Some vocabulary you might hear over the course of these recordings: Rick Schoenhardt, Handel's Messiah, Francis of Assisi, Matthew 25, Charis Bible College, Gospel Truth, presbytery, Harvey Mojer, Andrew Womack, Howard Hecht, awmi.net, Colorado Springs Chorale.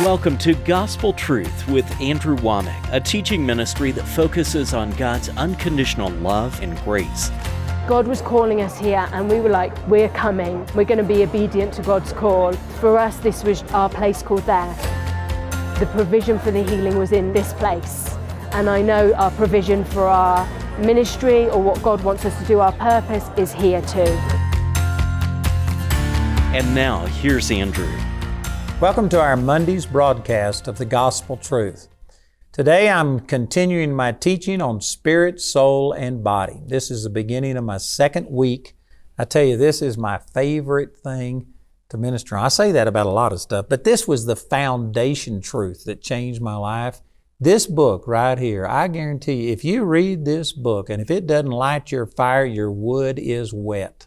Welcome to Gospel Truth with Andrew Womack, a teaching ministry that focuses on God's unconditional love and grace. God was calling us here and we were like, we're coming. We're going to be obedient to God's call. For us, this was our place called there. The provision for the healing was in this place. And I know our provision for our ministry or what God wants us to do, our purpose, is here too. And now, here's Andrew. Welcome to our Monday's broadcast of the Gospel Truth. Today I'm continuing my teaching on spirit, soul, and body. This is the beginning of my second week. I tell you, this is my favorite thing to minister on. I say that about a lot of stuff, but this was the foundation truth that changed my life. This book right here, I guarantee you, if you read this book and if it doesn't light your fire, your wood is wet.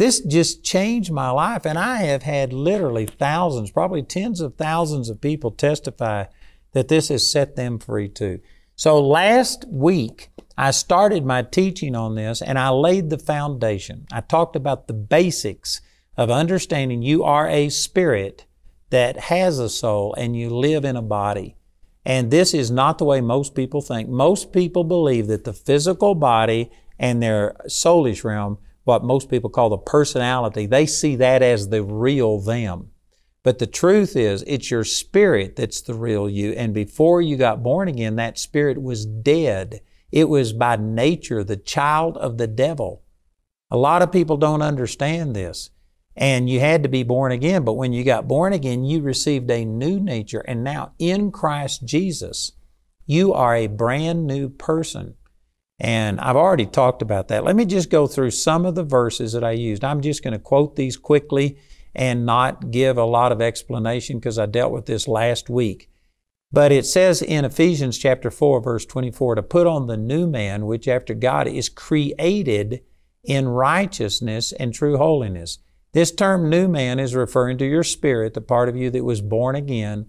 This just changed my life, and I have had literally thousands, probably tens of thousands of people testify that this has set them free too. So last week, I started my teaching on this, and I laid the foundation. I talked about the basics of understanding you are a spirit that has a soul, and you live in a body. And this is not the way most people think. Most people believe that the physical body and their soulish realm, what most people call the personality, they see that as the real them. But the truth is, it's your spirit that's the real you. And before you got born again, that spirit was dead. It was by nature the child of the devil. A lot of people don't understand this. And you had to be born again, but when you got born again, you received a new nature. And now in Christ Jesus, you are a brand new person. And I've already talked about that. Let me just go through some of the verses that I used. I'm just going to quote these quickly and not give a lot of explanation because I dealt with this last week. But it says in Ephesians chapter 4, verse 24, to put on the new man, which after God is created in righteousness and true holiness. This term new man is referring to your spirit, the part of you that was born again,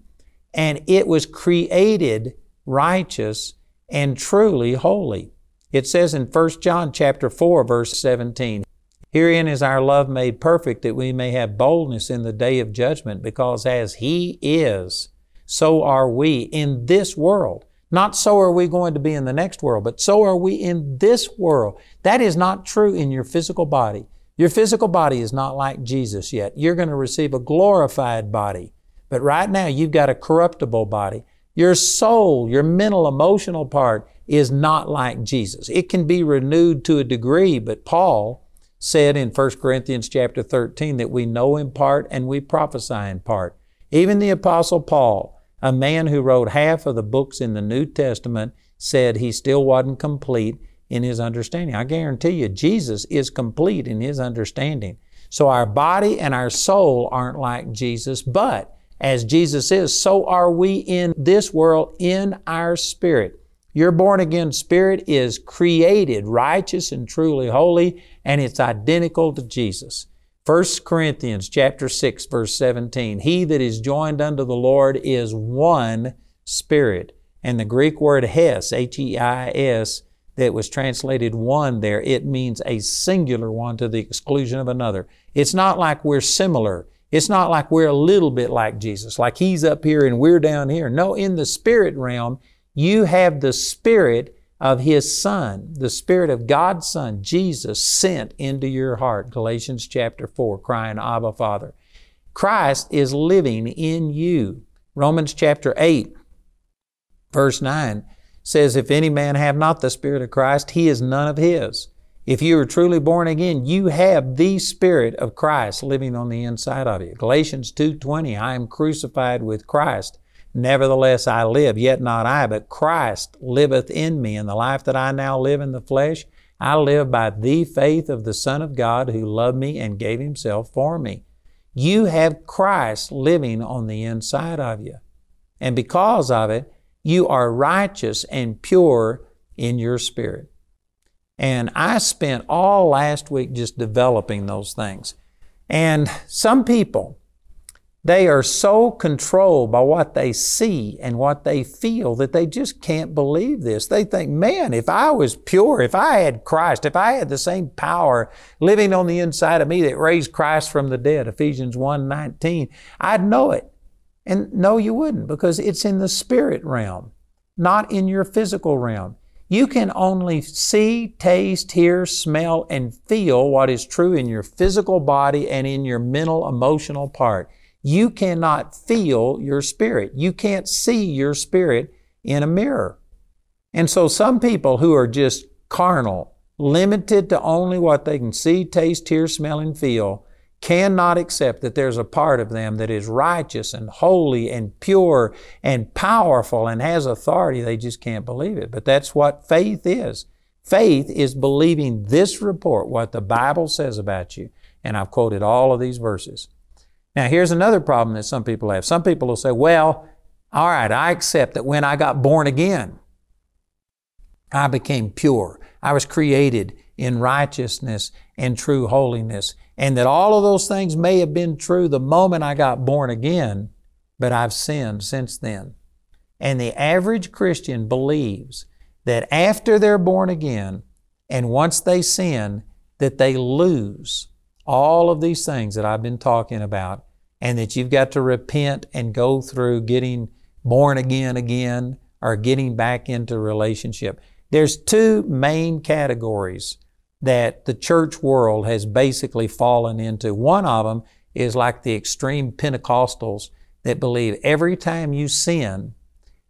and it was created righteous and truly holy. It says in 1 John chapter 4, verse 17, herein is our love made perfect, that we may have boldness in the day of judgment, because as He is, so are we in this world. Not so are we going to be in the next world, but so are we in this world. That is not true in your physical body. Your physical body is not like Jesus yet. You're going to receive a glorified body. But right now, you've got a corruptible body. Your soul, your mental, emotional part, is not like Jesus. It can be renewed to a degree, but Paul said in 1 Corinthians chapter 13 that we know in part and we prophesy in part. Even the Apostle Paul, a man who wrote half of the books in the New Testament, said he still wasn't complete in his understanding. I guarantee you, Jesus is complete in His understanding. So our body and our soul aren't like Jesus, but as Jesus is, so are we in this world in our spirit. Your born-again spirit is created righteous and truly holy, and it's identical to Jesus. 1 Corinthians chapter 6, verse 17, he that is joined unto the Lord is one spirit. And the Greek word heis, H-E-I-S, that was translated one there, it means a singular one to the exclusion of another. It's not like we're similar. It's not like we're a little bit like Jesus, like He's up here and we're down here. No, in the spirit realm, you have the Spirit of His Son, the Spirit of God's Son, Jesus, sent into your heart. Galatians chapter 4, crying, Abba, Father. Christ is living in you. Romans chapter 8, verse 9 says, if any man have not the Spirit of Christ, he is none of His. If you are truly born again, you have the Spirit of Christ living on the inside of you. Galatians 2:20, I am crucified with Christ. Nevertheless, I live, yet not I, but Christ liveth in me. And the life that I now live in the flesh, I live by the faith of the Son of God who loved me and gave Himself for me. You have Christ living on the inside of you. And because of it, you are righteous and pure in your spirit. And I spent all last week just developing those things. And some people, They are so controlled by what they see and what they feel that they just can't believe this. They think, man, if I was pure, if I had Christ, if I had the same power living on the inside of me that raised Christ from the dead, Ephesians 1:19, I'd know it. And no, you wouldn't, because it's in the spirit realm, not in your physical realm. You can only see, taste, hear, smell, and feel what is true in your physical body and in your mental, emotional part. You cannot feel your spirit. You can't see your spirit in a mirror. And so some people who are just carnal, limited to only what they can see, taste, hear, smell, and feel, cannot accept that there's a part of them that is righteous and holy and pure and powerful and has authority. They just can't believe it. But that's what faith is. Faith is believing this report, what the Bible says about you. And I've quoted all of these verses. Now, here's another problem that some people have. Some people will say, well, all right, I accept that when I got born again, I became pure. I was created in righteousness and true holiness, and that all of those things may have been true the moment I got born again, but I've sinned since then. And the average Christian believes that after they're born again and once they sin, that they lose all of these things that I've been talking about, and that you've got to repent and go through getting born again or getting back into relationship. There's two main categories that the church world has basically fallen into. One of them is like the extreme Pentecostals that believe every time you sin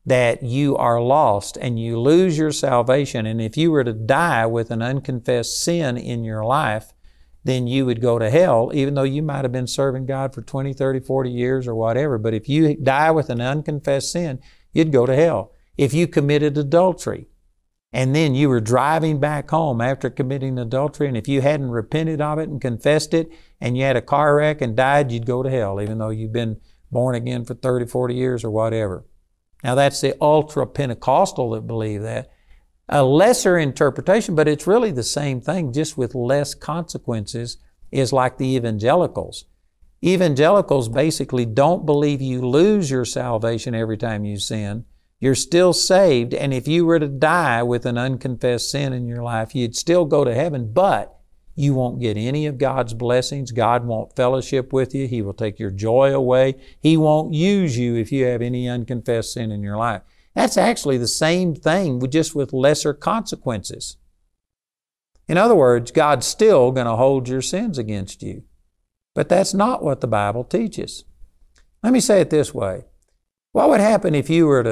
that you are lost and you lose your salvation, and if you were to die with an unconfessed sin in your life, then you would go to hell, even though you might have been serving God for 20, 30, 40 years or whatever. But if you die with an unconfessed sin, you'd go to hell. If you committed adultery and then you were driving back home after committing adultery, and if you hadn't repented of it and confessed it and you had a car wreck and died, you'd go to hell, even though you've been born again for 30, 40 years or whatever. Now that's the ultra-Pentecostal that believe that. A lesser interpretation, but it's really the same thing, just with less consequences, is like the evangelicals. Evangelicals basically don't believe you lose your salvation every time you sin. You're still saved, and if you were to die with an unconfessed sin in your life, you'd still go to heaven, but you won't get any of God's blessings. God won't fellowship with you. He will take your joy away. He won't use you if you have any unconfessed sin in your life. That's actually the same thing, just with lesser consequences. In other words, God's still going to hold your sins against you. But that's not what the Bible teaches. Let me say it this way. What would happen if you were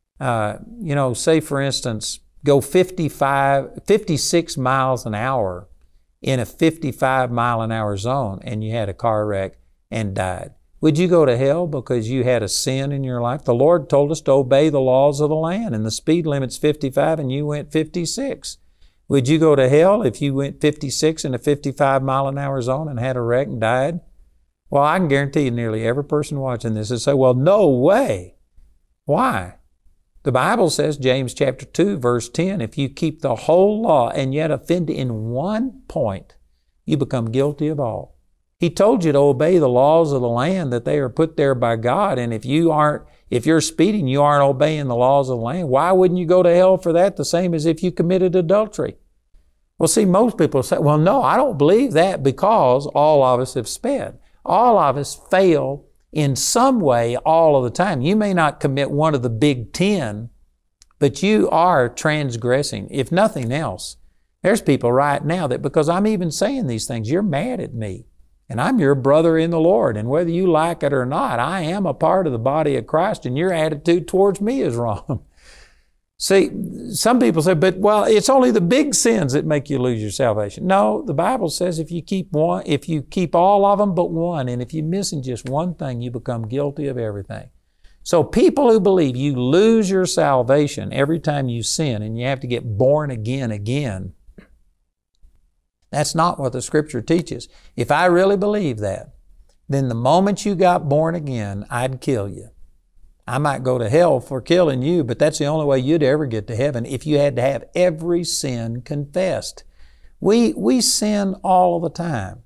to, say for instance, go 56 miles an hour in a 55 mile an hour zone and you had a car wreck and died? Would you go to hell because you had a sin in your life? The Lord told us to obey the laws of the land, and the speed limit's 55 and you went 56. Would you go to hell if you went 56 in a 55 mile an hour zone and had a wreck and died? Well, I can guarantee you nearly every person watching this would say, well, no way. Why? The Bible says, James chapter 2, verse 10, if you keep the whole law and yet offend in one point, you become guilty of all. He told you to obey the laws of the land, that they are put there by God. And if you're speeding, you aren't obeying the laws of the land. Why wouldn't you go to hell for that? The same as if you committed adultery. Well, see, most people say, well, no, I don't believe that, because all of us have sped. All of us fail in some way all of the time. You may not commit one of the big 10, but you are transgressing, if nothing else. There's people right now that, because I'm even saying these things, you're mad at me. And I'm your brother in the Lord, and whether you like it or not, I am a part of the body of Christ, and your attitude towards me is wrong. See, some people say, but well, it's only the big sins that make you lose your salvation. No, the Bible says if you keep all of them but one, and if you miss in just one thing, you become guilty of everything. So people who believe you lose your salvation every time you sin and you have to get born again, that's not what the Scripture teaches. If I really believe that, then the moment you got born again, I'd kill you. I might go to hell for killing you, but that's the only way you'd ever get to heaven, if you had to have every sin confessed. We sin all the time,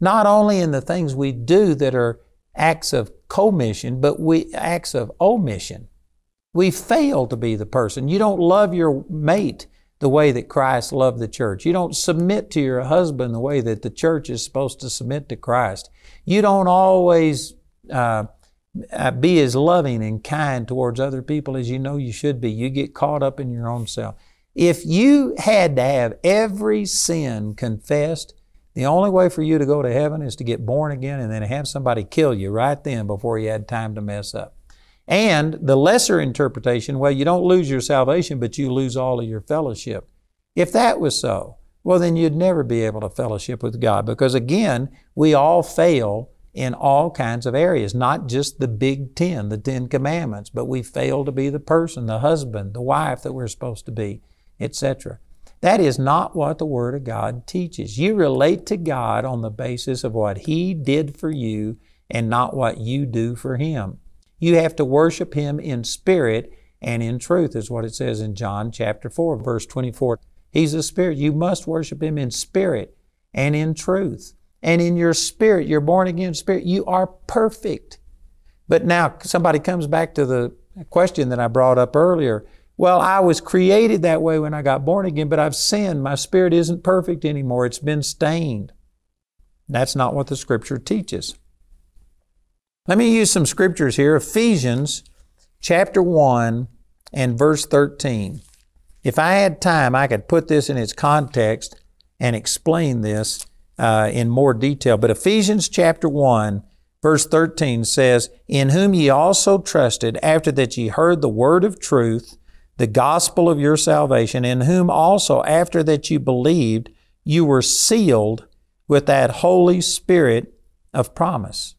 not only in the things we do that are acts of commission, but acts of omission. We fail to be the person. You don't love your mate the way that Christ loved the church. You don't submit to your husband the way that the church is supposed to submit to Christ. You don't always be as loving and kind towards other people as you know you should be. You get caught up in your own self. If you had to have every sin confessed, the only way for you to go to heaven is to get born again and then have somebody kill you right then before you had time to mess up. And the lesser interpretation, well, you don't lose your salvation, but you lose all of your fellowship. If that was so, well, then you'd never be able to fellowship with God, because again, we all fail in all kinds of areas, not just the big 10, the 10 commandments, but we fail to be the person, the husband, the wife that we're supposed to be, etc. That is not what the Word of God teaches. You relate to God on the basis of what He did for you and not what you do for Him. You have to worship Him in spirit and in truth, is what it says in John chapter 4, verse 24. He's a spirit. You must worship Him in spirit and in truth. And in your spirit, your born-again spirit, you are perfect. But now somebody comes back to the question that I brought up earlier. Well, I was created that way when I got born again, but I've sinned. My spirit isn't perfect anymore. It's been stained. That's not what the Scripture teaches. Let me use some scriptures here. Ephesians chapter 1 and verse 13. If I had time, I could put this in its context and explain this in more detail. But Ephesians chapter 1, verse 13 says, "In whom ye also trusted, after that ye heard the word of truth, the gospel of your salvation, in whom also, after that you believed, you were sealed with that Holy Spirit of promise."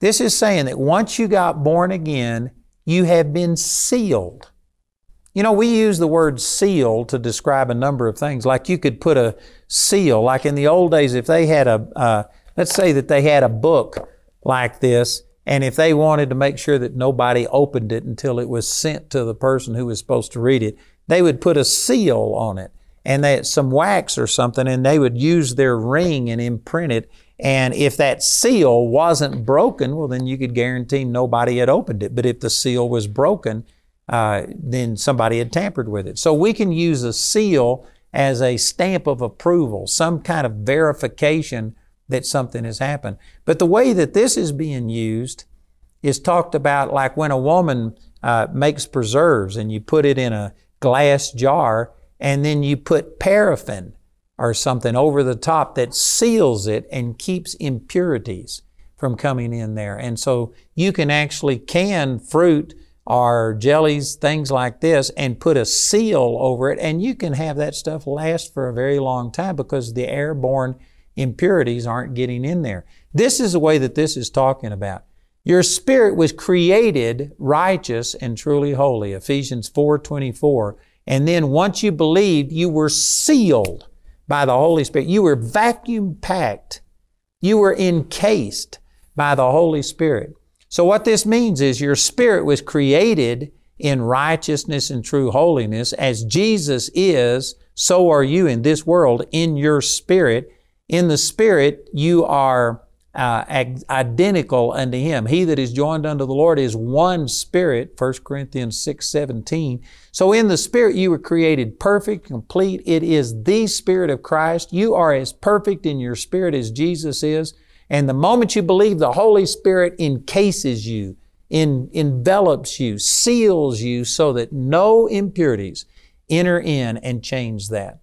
This is saying that once you got born again, you have been sealed. You know, we use the word seal to describe a number of things. Like you could put a seal, like in the old days, if they had let's say that they had a book like this, and if they wanted to make sure that nobody opened it until it was sent to the person who was supposed to read it, they would put a seal on it, and they had some wax or something, and they would use their ring and imprint it. And if that seal wasn't broken, well, then you could guarantee nobody had opened it. But if the seal was broken, then somebody had tampered with it. So we can use a seal as a stamp of approval, some kind of verification that something has happened. But the way that this is being used is talked about like when a woman makes preserves and you put it in a glass jar and then you put paraffin or something over the top that seals it and keeps impurities from coming in there. And so you can actually can fruit or jellies, things like this, and put a seal over it, and you can have that stuff last for a very long time because the airborne impurities aren't getting in there. This is the way that this is talking about. Your spirit was created righteous and truly holy, Ephesians 4:24. And then once you believed, you were sealed by the Holy Spirit. You were vacuum packed. You were encased by the Holy Spirit. So what this means is your spirit was created in righteousness and true holiness. As Jesus is, so are you in this world, in your spirit. In the spirit, you are identical unto Him. He that is joined unto the Lord is one spirit, 1 Corinthians 6:17. So in the spirit you were created perfect, complete. It is the Spirit of Christ. You are as perfect in your spirit as Jesus is. And the moment you believe, the Holy Spirit encases you, envelops you, seals you so that no impurities enter in and change that.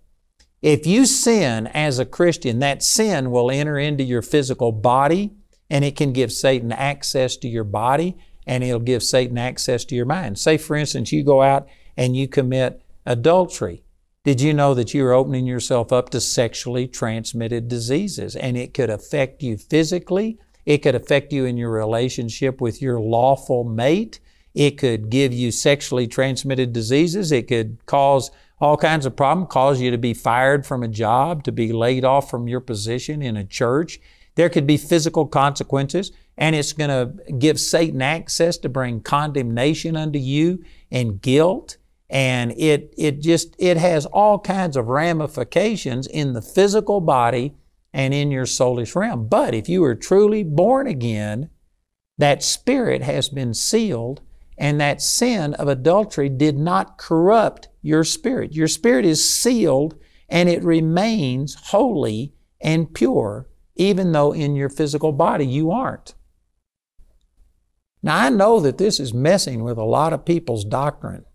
If you sin as a Christian, that sin will enter into your physical body, and it can give Satan access to your body, and it'll give Satan access to your mind. Say, for instance, you go out and you commit adultery. Did you know that you're opening yourself up to sexually transmitted diseases? And it could affect you physically. It could affect you in your relationship with your lawful mate. It could give you sexually transmitted diseases. It could cause all kinds of problems, cause you to be fired from a job, to be laid off from your position in a church. There could be physical consequences, and it's going to give Satan access to bring condemnation unto you and guilt. And it has all kinds of ramifications in the physical body and in your soulish realm. But if you were truly born again, that spirit has been sealed, and that sin of adultery did not corrupt your spirit. Your spirit is sealed, and it remains holy and pure, even though in your physical body you aren't. Now, I know that this is messing with a lot of people's doctrine.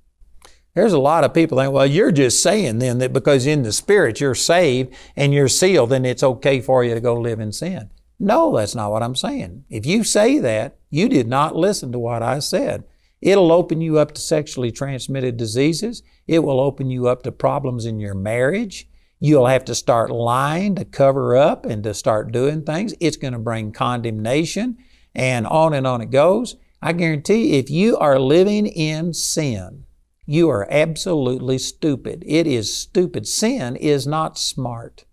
There's a lot of people think, well, you're just saying then that because in the Spirit you're saved and you're sealed, then it's okay for you to go live in sin. No, that's not what I'm saying. If you say that, you did not listen to what I said. It'll open you up to sexually transmitted diseases. It will open you up to problems in your marriage. You'll have to start lying to cover up and to start doing things. It's going to bring condemnation, and on it goes. I guarantee you, if you are living in sin, you are absolutely stupid. It is stupid. Sin is not smart.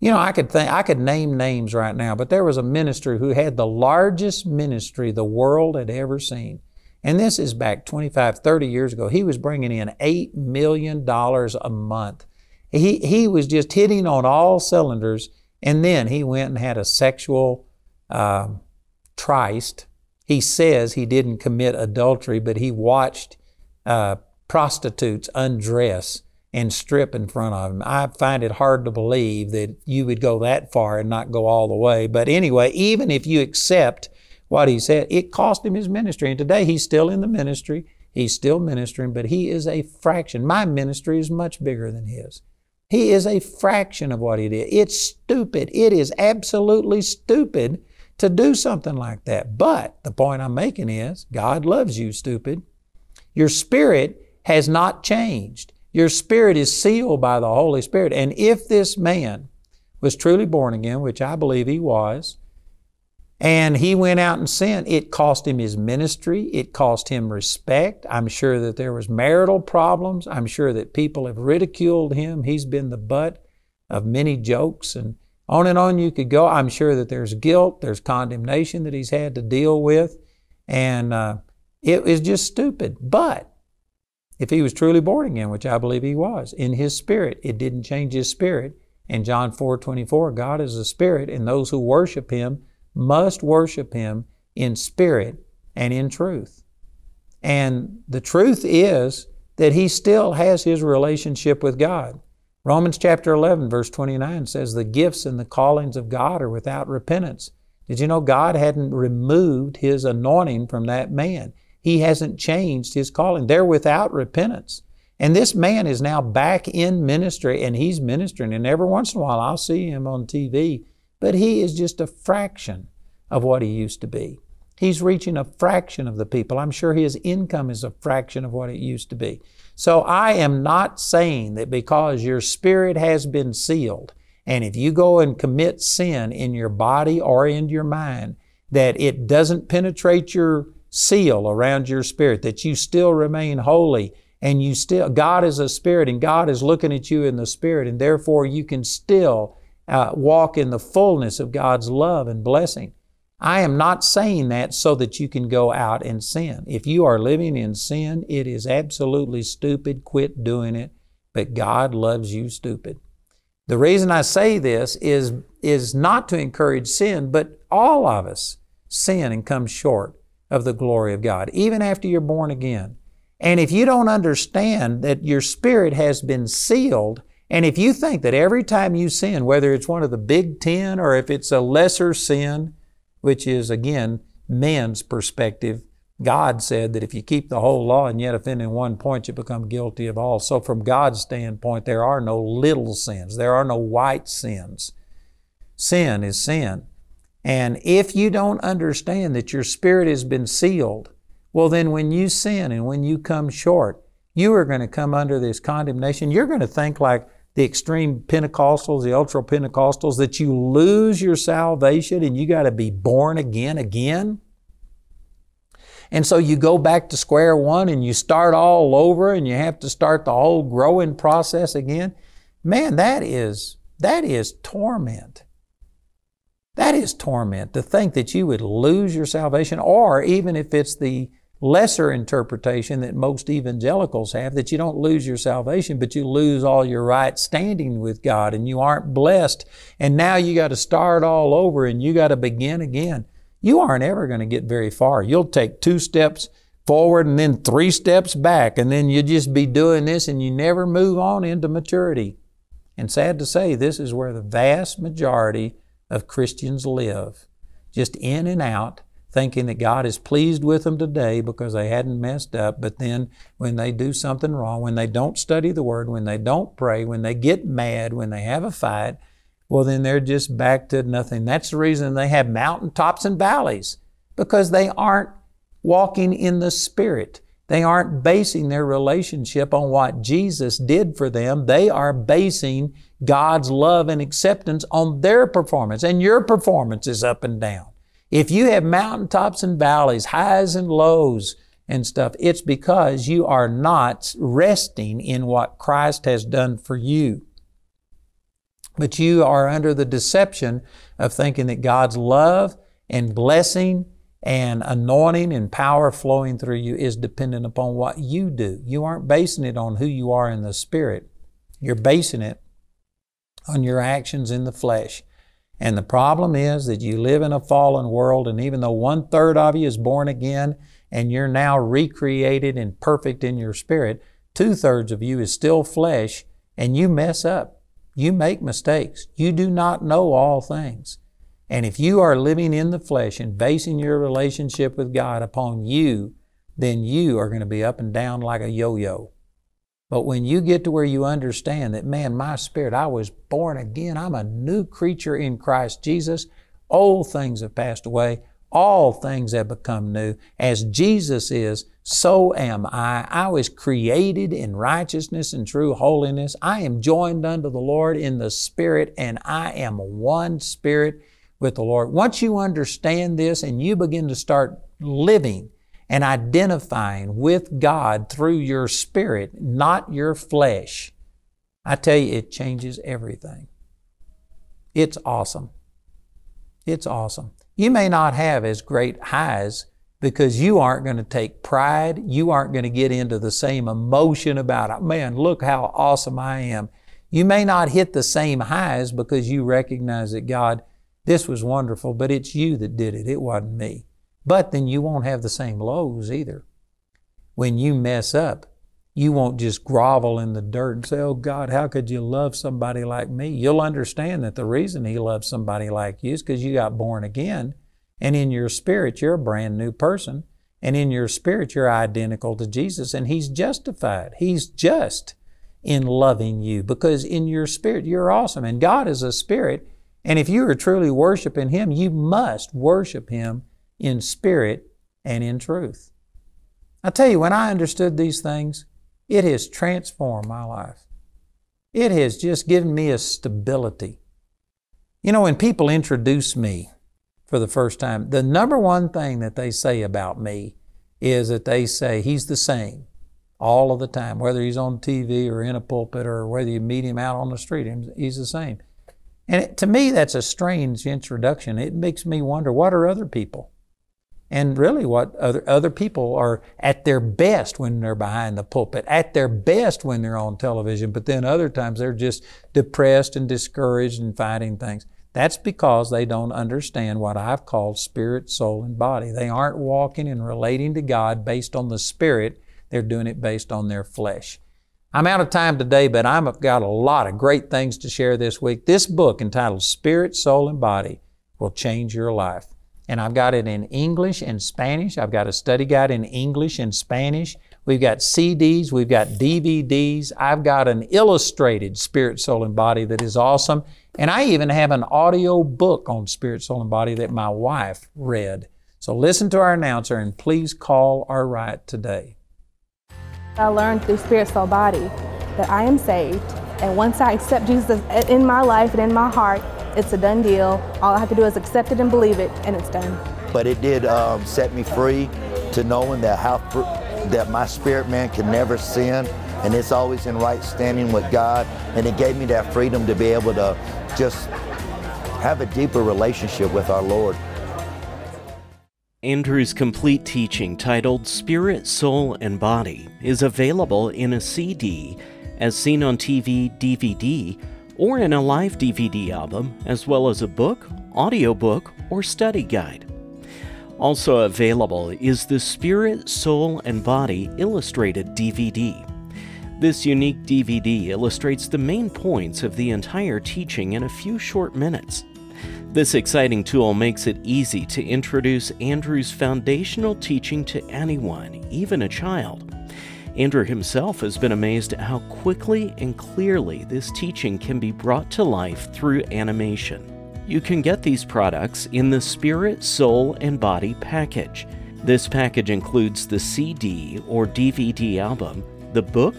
You know, I could name names right now, but there was a minister who had the largest ministry the world had ever seen. And this is back 25, 30 years ago. He was bringing in $8 million a month. He was just hitting on all cylinders, and then he went and had a sexual tryst. He says he didn't commit adultery, but he watched prostitutes undress and strip in front of him. I find it hard to believe that you would go that far and not go all the way. But anyway, even if you accept what he said, it cost him his ministry. And today he's still in the ministry. He's still ministering, but he is a fraction. My ministry is much bigger than his. He is a fraction of what he did. It's stupid. It is absolutely stupid to do something like that. But the point I'm making is God loves you, stupid. Your spirit has not changed. Your spirit is sealed by the Holy Spirit. And if this man was truly born again, which I believe he was, and he went out and sinned, it cost him his ministry. It cost him respect. I'm sure that there was marital problems. I'm sure that people have ridiculed him. He's been the butt of many jokes, and on you could go. I'm sure that there's guilt. There's condemnation that he's had to deal with. And it is just stupid. But if he was truly born again, which I believe he was, in his spirit, it didn't change his spirit. In John 4:24, God is a spirit, and those who worship him must worship him in spirit and in truth. And the truth is that he still has his relationship with God. Romans chapter 11, verse 29 says, the gifts and the callings of God are without repentance. Did you know God hadn't removed his anointing from that man? He hasn't changed his calling. They're without repentance. And this man is now back in ministry, and he's ministering. And every once in a while, I'll see him on TV, but he is just a fraction of what he used to be. He's reaching a fraction of the people. I'm sure his income is a fraction of what it used to be. So I am not saying that because your spirit has been sealed, and if you go and commit sin in your body or in your mind, that it doesn't penetrate your seal around your spirit, that you still remain holy, and you still, God is a spirit, and God is looking at you in the spirit, and therefore you can still walk in the fullness of God's love and blessing. I am not saying that so that you can go out and sin. If you are living in sin, it is absolutely stupid. Quit doing it. But God loves you, stupid. The reason I say this is not to encourage sin, but all of us sin and come short of the glory of God, even after you're born again. And if you don't understand that your spirit has been sealed, and if you think that every time you sin, whether it's one of the big 10 or if it's a lesser sin, which is, again, men's perspective, God said that if you keep the whole law and yet offend in one point, you become guilty of all. So from God's standpoint, there are no little sins. There are no white sins. Sin is sin. And if you don't understand that your spirit has been sealed, well, then when you sin and when you come short, you are going to come under this condemnation. You're going to think like the extreme Pentecostals, the ultra-Pentecostals, that you lose your salvation and you got to be born again. And so you go back to square one and you start all over and you have to start the whole growing process again. Man, that is torment. That is torment, to think that you would lose your salvation, or even if it's the lesser interpretation that most evangelicals have, that you don't lose your salvation, but you lose all your right standing with God and you aren't blessed. And now you got to start all over and you got to begin again. you aren't ever going to get very far. You'll take 2 steps forward and then 3 steps back, and then you just be doing this and you never move on into maturity. And sad to say, this is where the vast majority of Christians live, just in and out, thinking that God is pleased with them today because they hadn't messed up. But then when they do something wrong, when they don't study the Word, when they don't pray, when they get mad, when they have a fight, well, then they're just back to nothing. That's the reason they have mountaintops and valleys, because they aren't walking in the Spirit. They aren't basing their relationship on what Jesus did for them. They are basing God's love and acceptance on their performance, and your performance is up and down. If you have mountaintops and valleys, highs and lows and stuff, it's because you are not resting in what Christ has done for you. But you are under the deception of thinking that God's love and blessing and anointing and power flowing through you is dependent upon what you do. You aren't basing it on who you are in the Spirit. You're basing it on your actions in the flesh. And the problem is that you live in a fallen world, and even though 1/3 of you is born again and you're now recreated and perfect in your spirit, 2/3 of you is still flesh, and you mess up. You make mistakes. You do not know all things. And if you are living in the flesh and basing your relationship with God upon you, then you are going to be up and down like a yo-yo. But when you get to where you understand that, man, my spirit, I was born again. I'm a new creature in Christ Jesus. Old things have passed away. All things have become new. As Jesus is, so am I. I was created in righteousness and true holiness. I am joined unto the Lord in the Spirit, and I am one spirit with the Lord. Once you understand this and you begin to start living and identifying with God through your spirit, not your flesh, I tell you, it changes everything. It's awesome. It's awesome. You may not have as great highs because you aren't going to take pride. You aren't going to get into the same emotion about, man, look how awesome I am. You may not hit the same highs because you recognize that, God, this was wonderful, but it's you that did it. It wasn't me. But then you won't have the same lows either. When you mess up, you won't just grovel in the dirt and say, oh God, how could you love somebody like me? You'll understand that the reason He loves somebody like you is because you got born again, and in your spirit, you're a brand new person, and in your spirit, you're identical to Jesus, and He's justified. He's just in loving you because in your spirit, you're awesome, and God is a spirit, and if you are truly worshiping Him, you must worship Him in spirit and in truth. I tell you, when I understood these things, it has transformed my life. It has just given me a stability. You know, when people introduce me for the first time, the number one thing that they say about me is that they say, he's the same all of the time, whether he's on TV or in a pulpit or whether you meet him out on the street, he's the same. And to me, that's a strange introduction. It makes me wonder, what are other people? And really what other people are at their best when they're behind the pulpit, at their best when they're on television, but then other times they're just depressed and discouraged and fighting things. That's because they don't understand what I've called spirit, soul, and body. They aren't walking and relating to God based on the spirit. They're doing it based on their flesh. I'm out of time today, but I've got a lot of great things to share this week. This book entitled Spirit, Soul, and Body will change your life. And I've got it in English and Spanish. I've got a study guide in English and Spanish. We've got CDs. We've got DVDs. I've got an illustrated Spirit, Soul, and Body that is awesome. And I even have an audio book on Spirit, Soul, and Body that my wife read. So listen to our announcer and please call or write today. I learned through Spirit, Soul, Body that I am saved. And once I accept Jesus in my life and in my heart, it's a done deal. All I have to do is accept it and believe it, and it's done. But it did set me free to knowing that that my spirit man can never sin, and it's always in right standing with God. And it gave me that freedom to be able to just have a deeper relationship with our Lord. Andrew's complete teaching, titled Spirit, Soul, and Body, is available in a CD, as seen on TV, DVD, or in a live DVD album, as well as a book, audiobook, or study guide. Also available is the Spirit, Soul, and Body Illustrated DVD. This unique DVD illustrates the main points of the entire teaching in a few short minutes. This exciting tool makes it easy to introduce Andrew's foundational teaching to anyone, even a child. Andrew himself has been amazed at how quickly and clearly this teaching can be brought to life through animation. You can get these products in the Spirit, Soul, and Body package. This package includes the CD or DVD album, the book,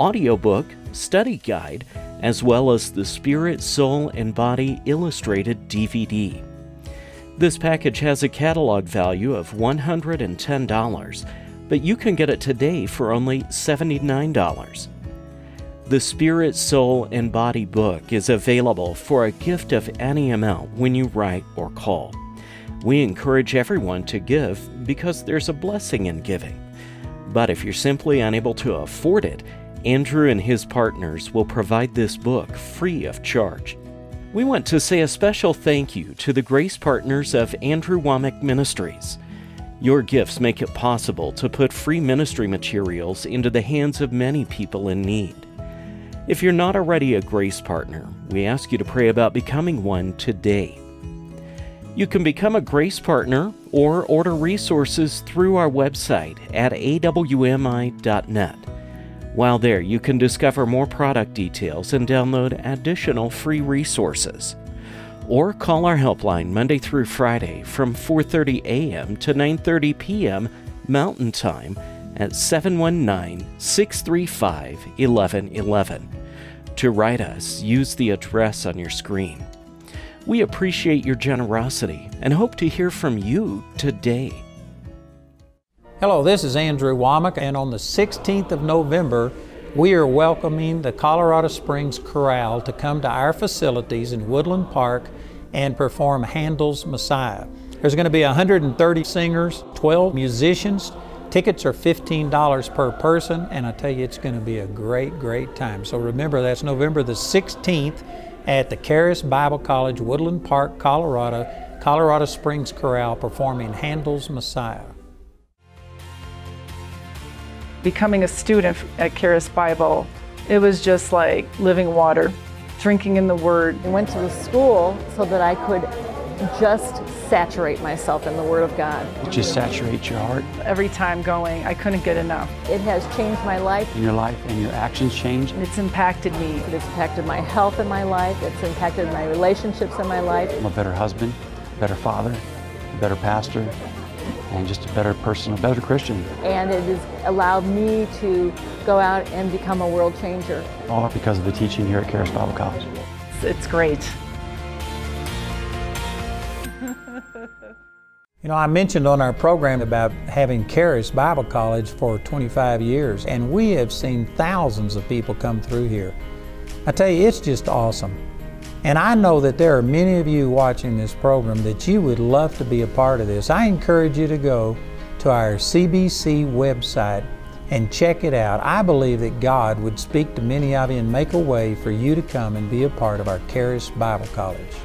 audiobook, study guide, as well as the Spirit, Soul, and Body Illustrated DVD. This package has a catalog value of $110, but you can get it today for only $79. The Spirit, Soul, and Body book is available for a gift of any amount when you write or call. We encourage everyone to give because there's a blessing in giving. But if you're simply unable to afford it, Andrew and his partners will provide this book free of charge. We want to say a special thank you to the Grace Partners of Andrew Womack Ministries. Your gifts make it possible to put free ministry materials into the hands of many people in need. If you're not already a Grace Partner, we ask you to pray about becoming one today. You can become a Grace Partner or order resources through our website at awmi.net. While there, you can discover more product details and download additional free resources. Or call our helpline Monday through Friday from 4:30 a.m. to 9:30 p.m. Mountain Time at 719-635-1111. To write us, use the address on your screen. We appreciate your generosity and hope to hear from you today. Hello, this is Andrew Womack, and on the 16th of November, we are welcoming the Colorado Springs Chorale to come to our facilities in Woodland Park and perform Handel's Messiah. There's going to be 130 singers, 12 musicians. Tickets are $15 per person, and I tell you, it's going to be a great, great time. So remember, that's November the 16th at the Charis Bible College, Woodland Park, Colorado, Colorado Springs Chorale performing Handel's Messiah. Becoming a student at Charis Bible, it was just like living water, drinking in the Word. I went to the school so that I could just saturate myself in the Word of God. Just saturate your heart. Every time going, I couldn't get enough. It has changed my life. Your life and your actions change. It's impacted me. It's impacted my health in my life. It's impacted my relationships in my life. I'm a better husband, better father, better pastor, and just a better person, a better Christian. And it has allowed me to go out and become a world changer. All because of the teaching here at Charis Bible College. It's great. You know, I mentioned on our program about having Charis Bible College for 25 years, and we have seen thousands of people come through here. I tell you, it's just awesome. And I know that there are many of you watching this program that you would love to be a part of this. I encourage you to go to our CBC website and check it out. I believe that God would speak to many of you and make a way for you to come and be a part of our Charis Bible College.